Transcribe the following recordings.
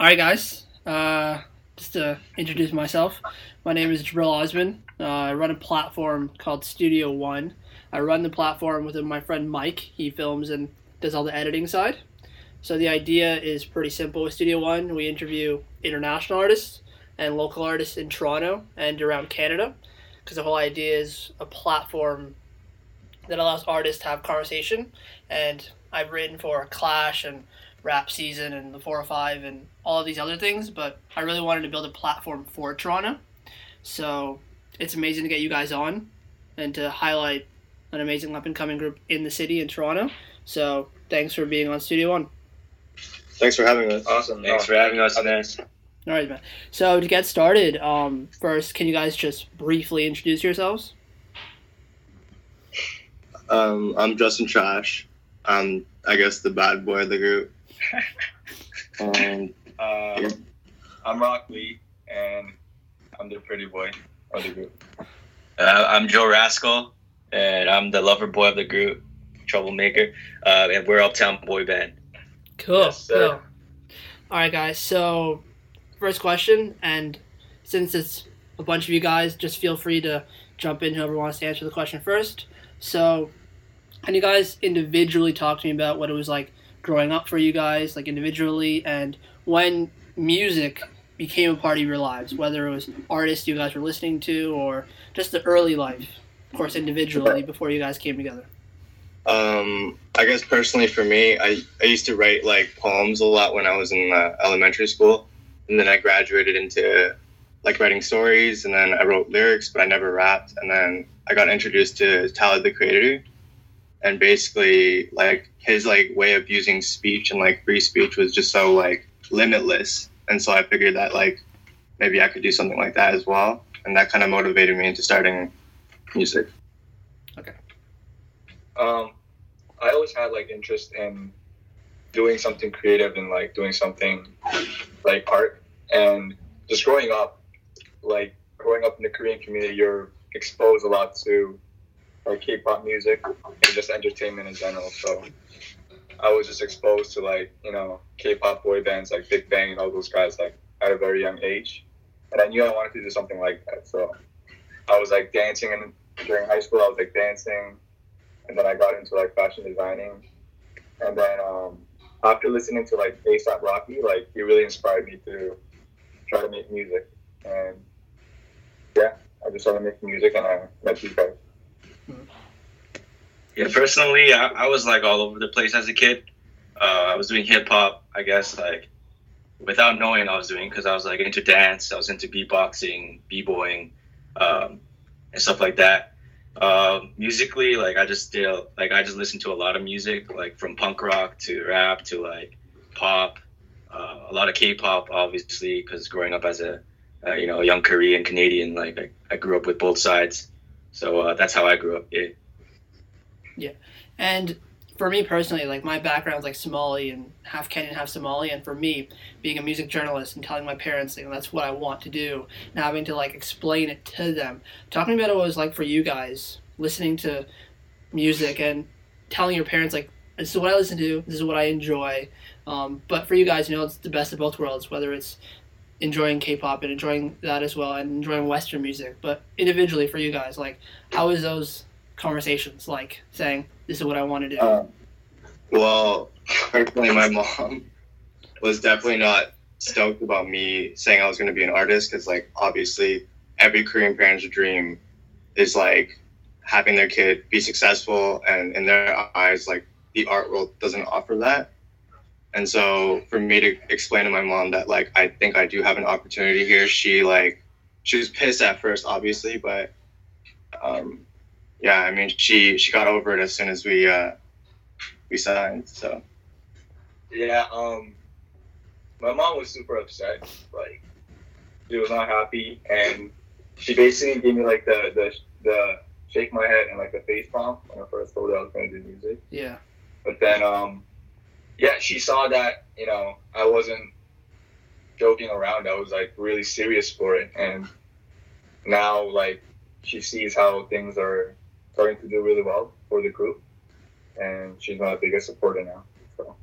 Alright guys, just to introduce myself, my name is Jabril Osmond. I run a platform called Studio One. I run the platform with my friend Mike. He films and does all the editing side. So the idea is pretty simple with Studio One. We interview international artists and local artists in Toronto and around Canada, because the whole idea is a platform that allows artists to have conversation. And I've written for Clash and Rap Season and the 405 and all of these other things, but I really wanted to build a platform for Toronto. So it's amazing to get you guys on and to highlight an amazing up-and-coming group in the city in Toronto. So thanks for being on Studio One. Thanks for having us. Awesome. Thanks for having us today. All right, man. So to get started, first, can you guys just briefly introduce yourselves? I'm Justin Trash. I'm, I guess, the bad boy of the group. Yeah. I'm Rock Lee, and I'm the pretty boy of the group. I'm Joe Rascal, and I'm the lover boy of the group, troublemaker, and we're Uptown Boy Band. Cool. Yes, cool. All right, guys. So first question, and since it's a bunch of you guys, just feel free to jump in, whoever wants to answer the question first. So can you guys individually talk to me about what it was like growing up for you guys, like individually, and when music became a part of your lives, whether it was artists you guys were listening to or just the early life, of course, individually before you guys came together? I guess personally for me, I used to write like poems a lot when I was in elementary school. And then I graduated into like writing stories, and then I wrote lyrics, but I never rapped. And then I got introduced to Tyler the Creator, and basically like his like way of using speech and like free speech was just so like limitless. And so I figured that like maybe I could do something like that as well. And that kind of motivated me into starting music. Okay. I always had like interest in doing something creative and like doing something like art, and just growing up in the Korean community, you're exposed a lot to like K-pop music and just entertainment in general. So I was just exposed to like, you know, K-pop boy bands like Big Bang and all those guys like at a very young age, and I knew I wanted to do something like that. So I was like dancing, and during high school I was like dancing, and then I got into like fashion designing, and then after listening to like ASAP Rocky, like he really inspired me to try to make music. And yeah, I just started making music, and I met these guys. Yeah, personally, I was like all over the place as a kid. I was doing hip hop, I guess, like without knowing I was doing, because I was like into dance, I was into beatboxing, b-boying, and stuff like that. Musically, like I just listened to a lot of music, like from punk rock to rap to like pop, a lot of K-pop, obviously, because growing up as a young Korean Canadian, like I grew up with both sides, so that's how I grew up. Yeah, and for me personally, like my background's like Somali and half Kenyan, half Somali, and for me, being a music journalist and telling my parents, you know, that's what I want to do, and having to like explain it to them. Talking about what it was like for you guys, listening to music and telling your parents like, this is what I listen to, this is what I enjoy. But for you guys, you know, it's the best of both worlds, whether it's enjoying K-pop and enjoying that as well and enjoying Western music. But individually for you guys, like how is those conversations, like saying this is what I want to do? Well, personally, my mom was definitely not stoked about me saying I was going to be an artist, because like obviously every Korean parent's dream is like having their kid be successful, and in their eyes like the art world doesn't offer that. And so for me to explain to my mom that like I think I do have an opportunity here, she was pissed at first obviously, but yeah, I mean, she got over it as soon as we signed, so. Yeah, my mom was super upset. Like, she was not happy, and she basically gave me, like, the shake my head and, like, the face palm when I first told her I was going to do music. Yeah. But then, yeah, she saw that, you know, I wasn't joking around. I was, like, really serious for it, and now, like, she sees how things are starting to do really well for the group, and she's my biggest supporter now. So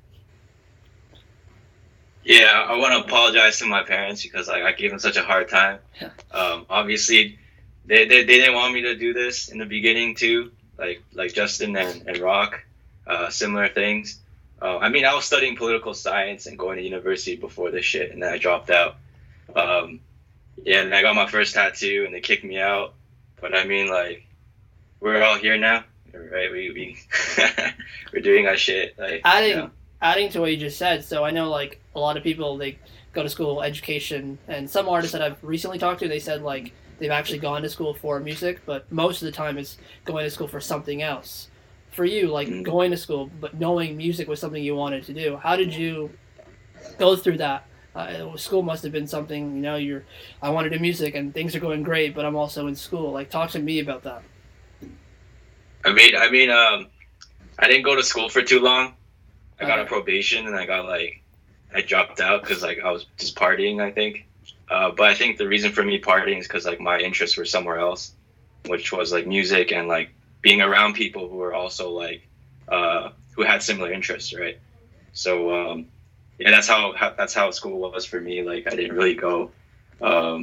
Yeah, I want to apologize to my parents because I gave them such a hard time. Yeah. Obviously, they didn't want me to do this in the beginning too, like Justin and Rock, similar things. I mean, I was studying political science and going to university before this shit, and then I dropped out. Yeah, and I got my first tattoo, and they kicked me out. But I mean, like, we're all here now, right? We're doing our shit. Like, adding to what you just said, so I know, like, a lot of people, they go to school, education, and some artists that I've recently talked to, they said, like, they've actually gone to school for music, but most of the time it's going to school for something else. For you, like, going to school, but knowing music was something you wanted to do, how did you go through that? School must have been something, you know, I want to do music and things are going great, but I'm also in school. Like, talk to me about that. I mean, I didn't go to school for too long. I got a probation and I dropped out because, like, I was just partying, I think. But I think the reason for me partying is because, like, my interests were somewhere else, which was, like, music and, like, being around people who were also, like, who had similar interests, right? So, yeah, that's how school was for me. Like, I didn't really go. I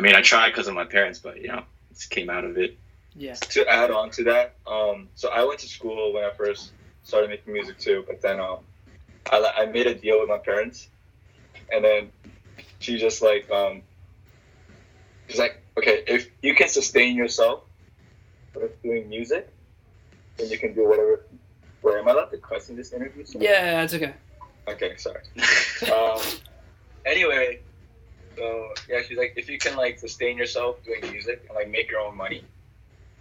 mean, I tried because of my parents, but, you know, it came out of it. Yeah. To add on to that, so I went to school when I first started making music too, but then I made a deal with my parents, and then she just, like, she's like, okay, if you can sustain yourself with doing music, then you can do whatever. Wait, am I allowed to question this interview? Somewhere? Yeah, that's okay. Okay, sorry. Anyway, so yeah, she's like, if you can, like, sustain yourself doing music and, like, make your own money,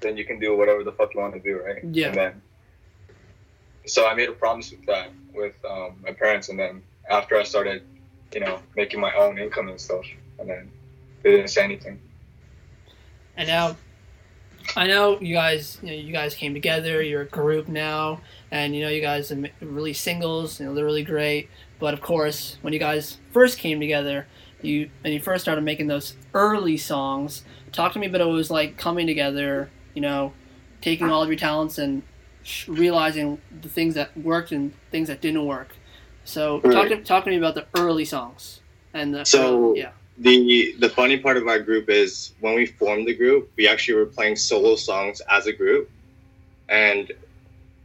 then you can do whatever the fuck you want to do, right? Yeah. And then, so I made a promise with that, with my parents, and then after I started, you know, making my own income and stuff, and then they didn't say anything. And now, I know you guys came together, you're a group now, and, you know, you guys release singles, you know, they're really great, but of course, when you guys first came together, you first started making those early songs, talk to me about what it was like coming together, you know, taking all of your talents and realizing the things that worked and things that didn't work. So talk to me about the early songs and the funny part of our group is when we formed the group, we actually were playing solo songs as a group, and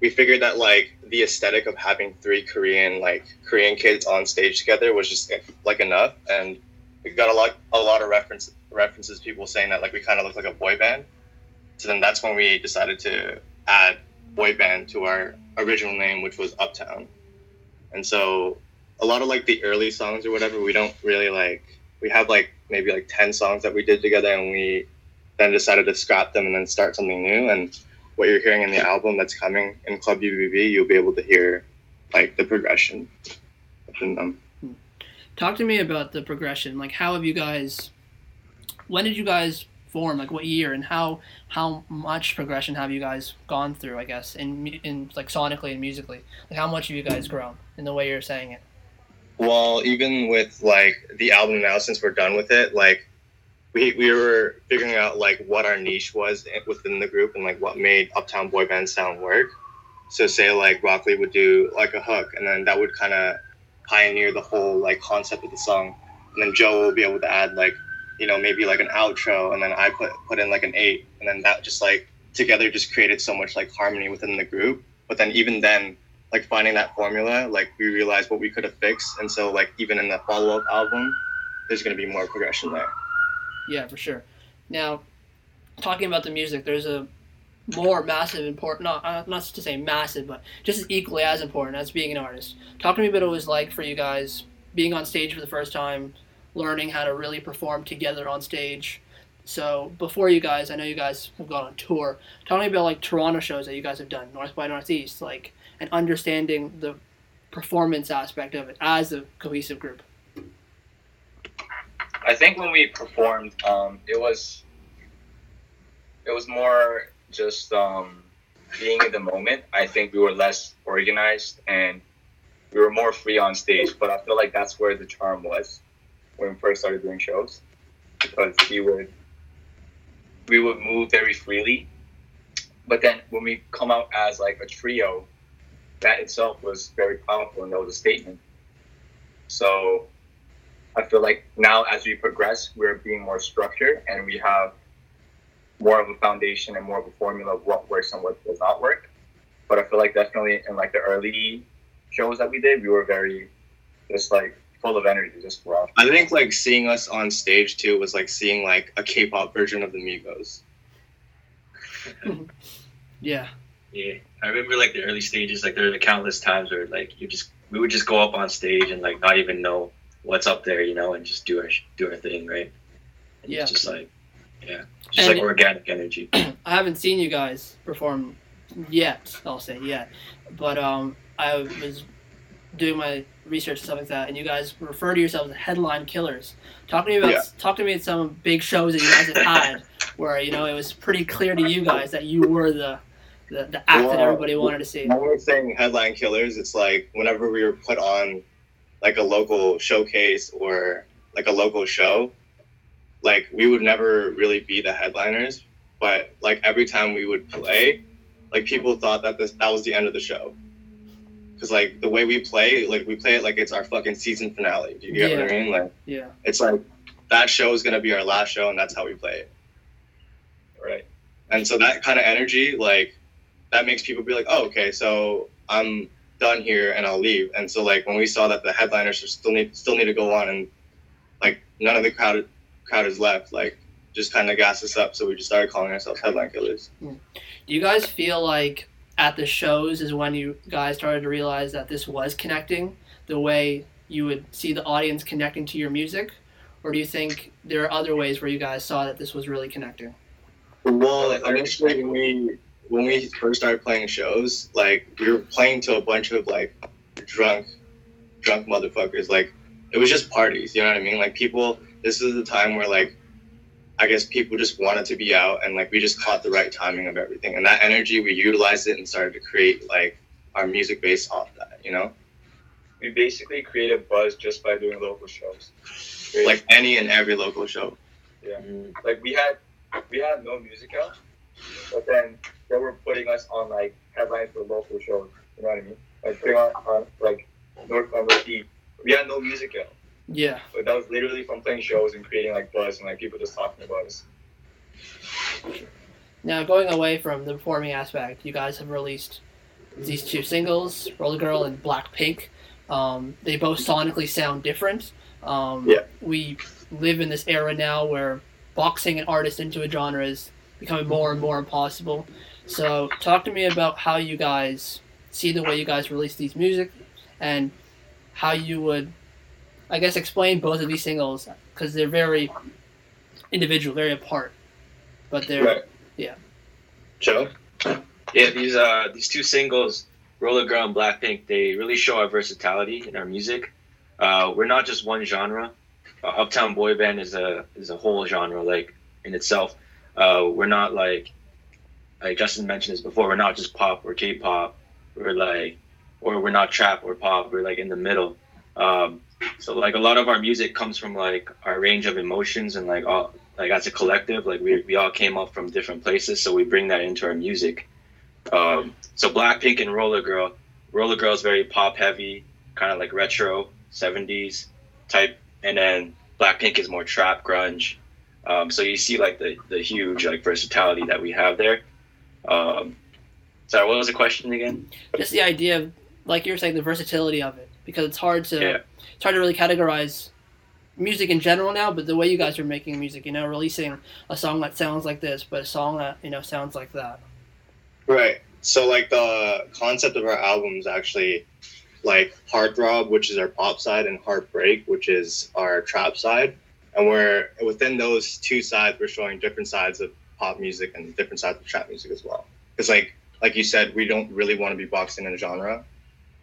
we figured that, like, the aesthetic of having three Korean kids on stage together was just, like, enough, and we got a lot of references, people saying that, like, we kind of looked like a boy band. So then that's when we decided to add boy band to our original name, which was Uptown. And so a lot of, like, the early songs or whatever, we don't really, like, we have, like, maybe, like, 10 songs that we did together, and we then decided to scrap them and then start something new. And what you're hearing in the album that's coming in Club UBB, you'll be able to hear, like, the progression between them. Talk to me about the progression. Like, when did you guys form, like, what year, and how much progression have you guys gone through, I guess, in like, sonically and musically? Like, how much have you guys grown in the way you're saying it? Well, even with, like, the album now, since we're done with it, like, we were figuring out, like, what our niche was within the group and, like, what made Uptown Boy Band sound work. So say, like, Rock Lee would do, like, a hook, and then that would kind of pioneer the whole, like, concept of the song, and then Joe will be able to add, like, you know, maybe, like, an outro, and then I put in, like, an 8, and then that just, like, together just created so much, like, harmony within the group. But then even then, like, finding that formula, like, we realized what we could have fixed, and so, like, even in the follow-up album, there's going to be more progression there. Yeah, for sure. Now, talking about the music, there's a more massive important, not to say massive, but just as equally as important as being an artist. Talk to me about what it was like for you guys being on stage for the first time, learning how to really perform together on stage. So before you guys, I know you guys have gone on tour. Tell me about, like, Toronto shows that you guys have done, North by Northeast, like, and understanding the performance aspect of it as a cohesive group. I think when we performed, it was more just being in the moment. I think we were less organized and we were more free on stage, but I feel like that's where the charm was when we first started doing shows, because we would move very freely. But then when we come out as, like, a trio, that itself was very powerful, and that was a statement. So I feel like now as we progress, we're being more structured and we have more of a foundation and more of a formula of what works and what does not work. But I feel like definitely in like the early shows that we did, we were very just like full of energy, just raw. I think like seeing us on stage too was like seeing like a K-pop version of the Migos. Yeah. Yeah. I remember like the early stages, like there were the countless times where like we would just go up on stage and like not even know what's up there, you know, and just do our thing, right? And yeah. It's just like, yeah, just and like organic energy. I haven't seen you guys perform yet, I'll say yet, but I was doing my research and stuff like that, and you guys refer to yourselves as headline killers. Talk to me about some big shows that you guys have had where, you know, it was pretty clear to you guys that you were the act that everybody wanted to see. When we're saying headline killers, it's like whenever we were put on like a local showcase or like a local show, like we would never really be the headliners, but like every time we would play, like people thought that that was the end of the show. Cause like the way we play, like we play it like it's our fucking season finale. Do you get what I mean? Like, yeah, it's like that show is gonna be our last show, and that's how we play it. Right. And so that kind of energy, like that makes people be like, oh, okay, so I'm done here and I'll leave. And so like when we saw that the headliners still need to go on, and like none of the crowd is left, like just kind of gassed us up. So we just started calling ourselves headline killers. Yeah. Do you guys feel like at the shows is when you guys started to realize that this was connecting the way you would see the audience connecting to your music? Or do you think there are other ways where you guys saw that this was really connecting? Well, initially when we first started playing shows, like we were playing to a bunch of like drunk motherfuckers. Like it was just parties, you know what I mean? Like people, this is the time where like, I guess people just wanted to be out, and like we just caught the right timing of everything, and that energy we utilized it and started to create like our music based off that, you know? We basically created buzz just by doing local shows. Like any and every local show. Yeah. Like we had no music out, but then they were putting us on like headlines for local shows, you know what I mean? Like putting on like North Northeast. We had no music out. Yeah. But that was literally from playing shows and creating like buzz and like people just talking about us. Now going away from the performing aspect, you guys have released these two singles, Roller Girl and Black Pink. They both sonically sound different. We live in this era now where boxing an artist into a genre is becoming more and more impossible. So talk to me about how you guys see the way you guys release these music and how you would, I guess, explain both of these singles, because they're very individual, very apart, but they're right. Yeah. Joe? Yeah, these two singles, Roller Girl and Black Pink, they really show our versatility in our music. We're not just one genre. Uptown Boy Band is a whole genre, like in itself. We're not like Justin mentioned this before. We're not just pop or K-pop. We're not trap or pop. We're like in the middle. So like a lot of our music comes from like our range of emotions, and like all, like as a collective, like we all came up from different places, so we bring that into our music. So Blackpink and Roller Girl is very pop heavy, kind of like retro 70s type, and then Blackpink is more trap grunge. So you see like the huge like versatility that we have there. Sorry, what was the question again? Just the idea of, like you were saying, the versatility of it. Because it's hard to really categorize music in general now, but the way you guys are making music, you know, releasing a song that sounds like this, but a song that, you know, sounds like that. Right. So like the concept of our album is actually like Heartthrob, which is our pop side, and Heartbreak, which is our trap side. And we're within those two sides, we're showing different sides of pop music and different sides of trap music as well. Because like you said, we don't really want to be boxed in a genre.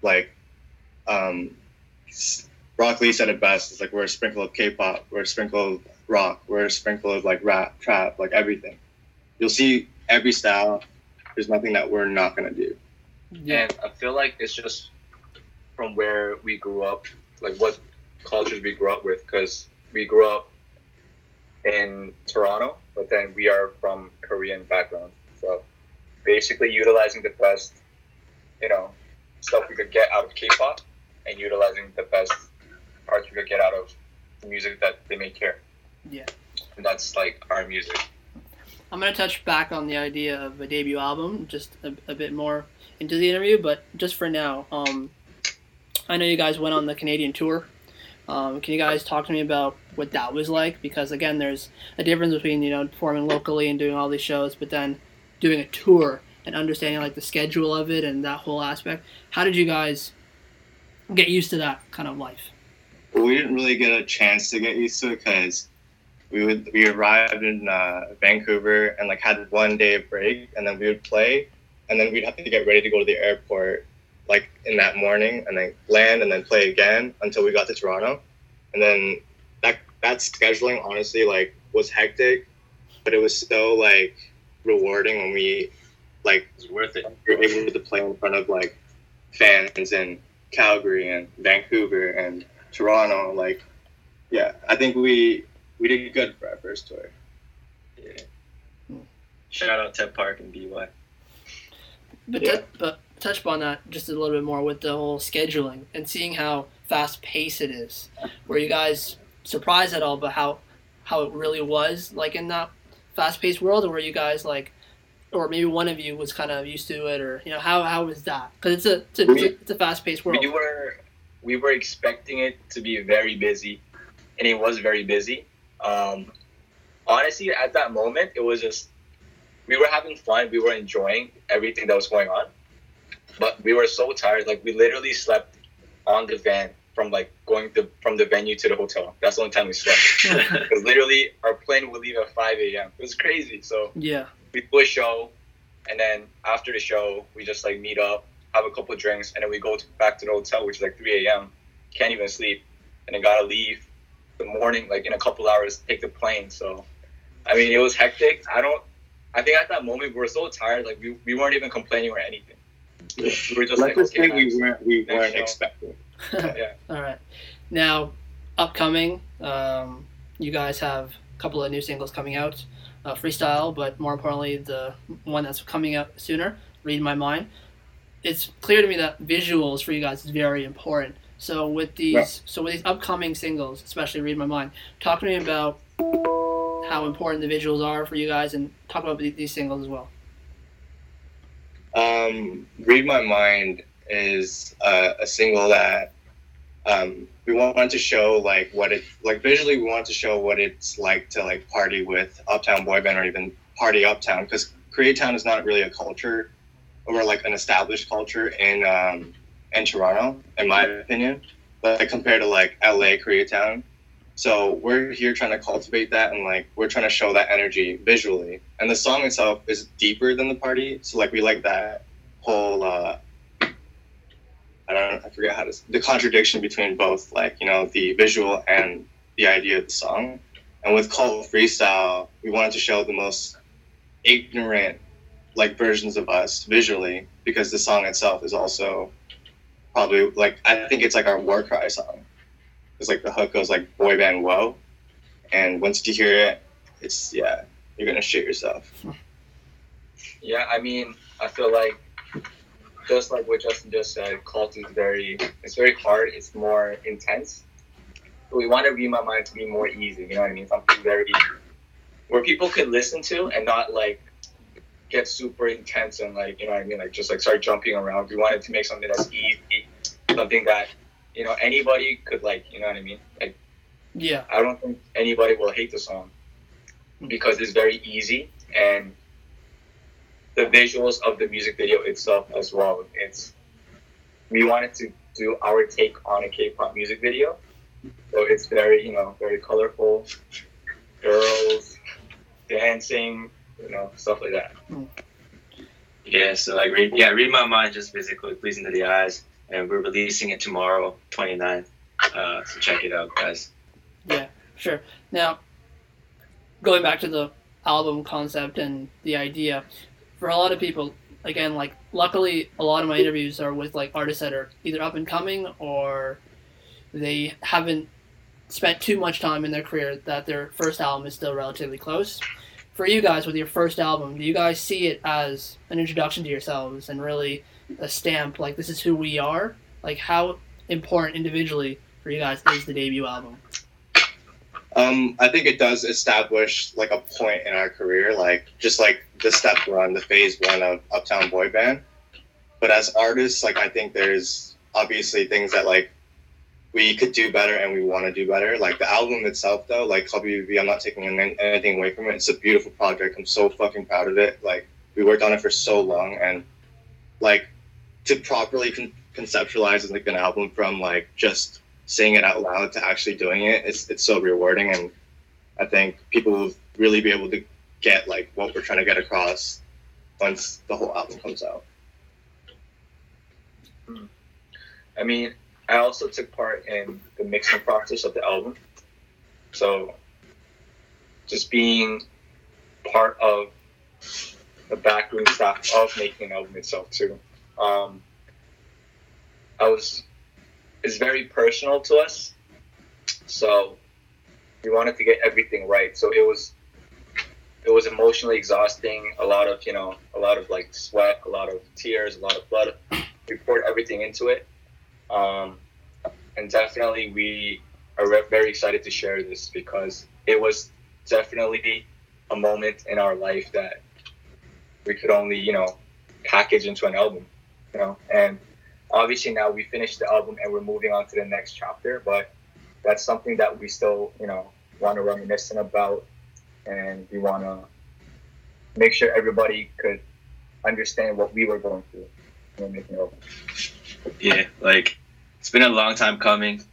Like, Rock Lee said it best. It's like we're a sprinkle of K-pop, we're a sprinkle of rock, we're a sprinkle of like rap, trap, like everything. You'll see every style. There's nothing that we're not gonna do. Yeah. And I feel like it's just from where we grew up, like what cultures we grew up with, because we grew up in Toronto, but then we are from Korean background. So basically utilizing the best, you know, stuff we could get out of K-pop, and utilizing the best people get out of the music that they make here. Yeah. And that's like our music. I'm going to touch back on the idea of a debut album just a bit more into the interview, but just for now, I know you guys went on the Canadian tour. Can you guys talk to me about what that was like? Because again, there's a difference between, you know, performing locally and doing all these shows, but then doing a tour and understanding like the schedule of it and that whole aspect. How did you guys get used to that kind of life? We didn't really get a chance to get used to it because we arrived in Vancouver and like had 1 day of break, and then we would play, and then we'd have to get ready to go to the airport like in that morning, and then land and then play again until we got to Toronto. And then that scheduling honestly like was hectic, but it was so like rewarding when we like it was worth it. We were able to play in front of like fans in Calgary and Vancouver and Toronto. Like, yeah, I think we did good for our first tour. Yeah. Shout out to Park and BY. But yeah. Touch upon that just a little bit more with the whole scheduling and seeing how fast-paced it is. Were you guys surprised at all by how it really was like in that fast-paced world, or were you guys like, or maybe one of you was kind of used to it, or you know how was that? Because it's a fast-paced world. We were expecting it to be very busy, and it was very busy. Honestly, at that moment, it was just we were having fun. We were enjoying everything that was going on. But we were so tired, like we literally slept on the van from like from the venue to the hotel. That's the only time we slept. Because literally our plane would leave at 5 a.m. It was crazy. So yeah, we do a show, and then after the show, we just like meet up, have a couple drinks, and then we go back to the hotel, which is like 3 a.m. Can't even sleep, and then gotta leave the morning, like in a couple hours, take the plane. So, I mean, it was hectic. I think at that moment we were so tired, like we weren't even complaining or anything. Yeah. We were just we weren't expecting. Yeah. All right. Now, upcoming, you guys have a couple of new singles coming out, Freestyle, but more importantly, the one that's coming out sooner, Read My Mind. It's clear to me that visuals for you guys is very important. So with these, upcoming singles, especially Read My Mind, talk to me about how important the visuals are for you guys, and talk about these singles as well. Read My Mind is a single that we wanted to show like what it like visually. We wanted to show what it's like to like party with Uptown Boy Band, or even party uptown, because Koreatown is not really a culture or like an established culture in Toronto, in my opinion, like compared to like LA Koreatown. So we're here trying to cultivate that, and like we're trying to show that energy visually. And the song itself is deeper than the party, so like we like that whole the contradiction between both, like, you know, the visual and the idea of the song. And with Cult Freestyle, we wanted to show the most ignorant like versions of us visually, because the song itself is also probably like, I think it's like our war cry song. It's like the hook goes like boy band whoa, and once you hear it, it's yeah, you're gonna shit yourself. Yeah, I mean, I feel like just like what Justin just said, Cult is very hard. It's more intense. But we want to Read My Mind to be more easy. You know what I mean? Something very where people could listen to and not like get super intense and like, you know what I mean, like just like start jumping around. We wanted to make something that's easy, something that, you know, anybody could like, you know what I mean? Like, yeah, I don't think anybody will hate the song because it's very easy, and the visuals of the music video itself as well. We wanted to do our take on a K-pop music video, so it's very, you know, very colorful, girls dancing, you know, stuff like that. Yeah, so like, Read My Mind just physically pleasing to the eyes. And we're releasing it tomorrow, 29th. So check it out, guys. Yeah, sure. Now, going back to the album concept and the idea, for a lot of people, again, like, luckily, a lot of my interviews are with, like, artists that are either up and coming or they haven't spent too much time in their career that their first album is still relatively close. For you guys, with your first album, do you guys see it as an introduction to yourselves and really a stamp, like, this is who we are? Like, how important individually for you guys is the debut album? I think it does establish like a point in our career, like just like the step we're on, the phase one of Uptown Boy Band. But as artists, like I think there's obviously things that like we could do better and we want to do better. Like the album itself, though, like Club UBB, I'm not taking anything away from it. It's a beautiful project. I'm so fucking proud of it. Like we worked on it for so long, and like to properly conceptualize like an album from like just saying it out loud to actually doing it, it's so rewarding, and I think people will really be able to get like what we're trying to get across once the whole album comes out. I mean, I also took part in the mixing process of the album, so just being part of the backroom staff of making an album itself too. It's very personal to us, so we wanted to get everything right. So it was emotionally exhausting. A lot of like sweat, a lot of tears, a lot of blood. We poured everything into it, and definitely we are very excited to share this because it was definitely a moment in our life that we could only package into an album, and. Obviously now we finished the album and we're moving on to the next chapter, but that's something that we still, want to reminisce about, and we want to make sure everybody could understand what we were going through when making the album. Yeah, like it's been a long time coming.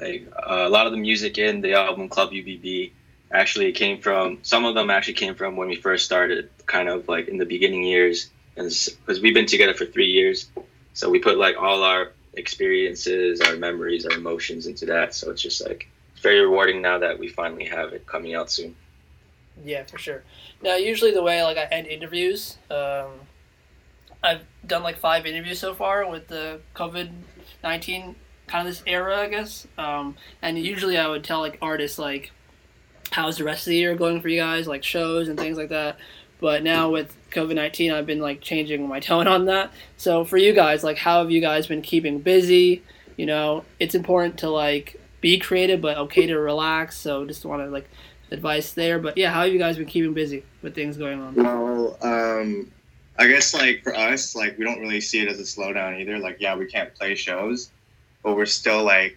Like a lot of the music in the album Club UBB some of them came from when we first started, kind of like in the beginning years, because we've been together for 3 years. So we put like all our experiences, our memories, our emotions into that. So it's just like very rewarding now that we finally have it coming out soon. Yeah, for sure. Now, usually the way like I end interviews, I've done like 5 interviews so far with the COVID-19 kind of this era, I guess. And usually I would tell like artists like, how's the rest of the year going for you guys, like shows and things like that. But now with COVID-19, I've been like changing my tone on that. So for you guys, like how have you guys been keeping busy? It's important to like be creative, but okay to relax. So just want to like advice there. But yeah, how have you guys been keeping busy with things going on? Well, I guess like for us, like we don't really see it as a slowdown either. Like, yeah, we can't play shows, but we're still like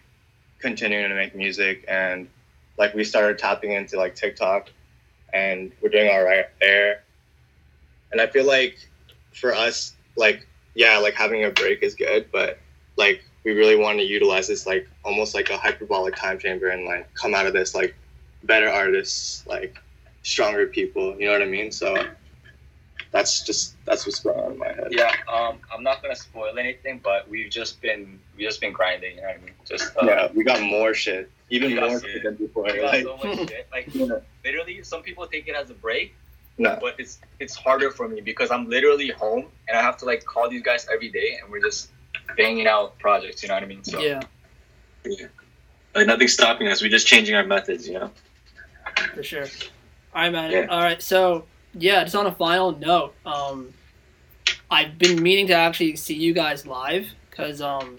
continuing to make music. And like we started tapping into like TikTok and we're doing all right there. And I feel like for us, like, yeah, like having a break is good, but like we really want to utilize this like almost like a hyperbolic time chamber and like come out of this like better artists, like stronger people, you know what I mean? So that's what's going on in my head. Yeah, I'm not gonna spoil anything, but we've just been grinding, you know what I mean? Just we got more shit. Even more shit than before. We got so much shit. Like literally some people take it as a break. No. But it's harder for me because I'm literally home and I have to like call these guys every day and we're just banging out projects, you know what I mean? So yeah. Like nothing's stopping us. We're just changing our methods, For sure. All right, man. Yeah. All right. So yeah, just on a final note, I've been meaning to actually see you guys live because one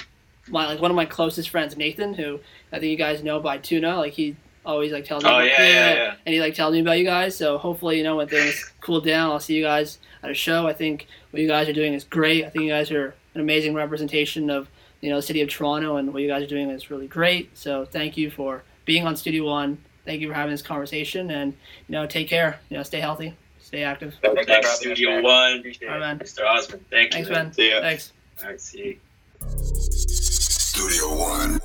of my closest friends, Nathan, who I think you guys know by Tuna, like he always like telling me and he like tells me about you guys, so hopefully when things cool down I'll see you guys at a show. I think what you guys are doing is great. I think you guys are an amazing representation of the city of Toronto, and what you guys are doing is really great. So thank you for being on Studio One. Thank you for having this conversation, and take care, stay healthy, stay active. Thanks Studio One. Appreciate it. All right, man. Mr. Osmond, thanks man. See ya. Thanks. All right, see you. Studio One.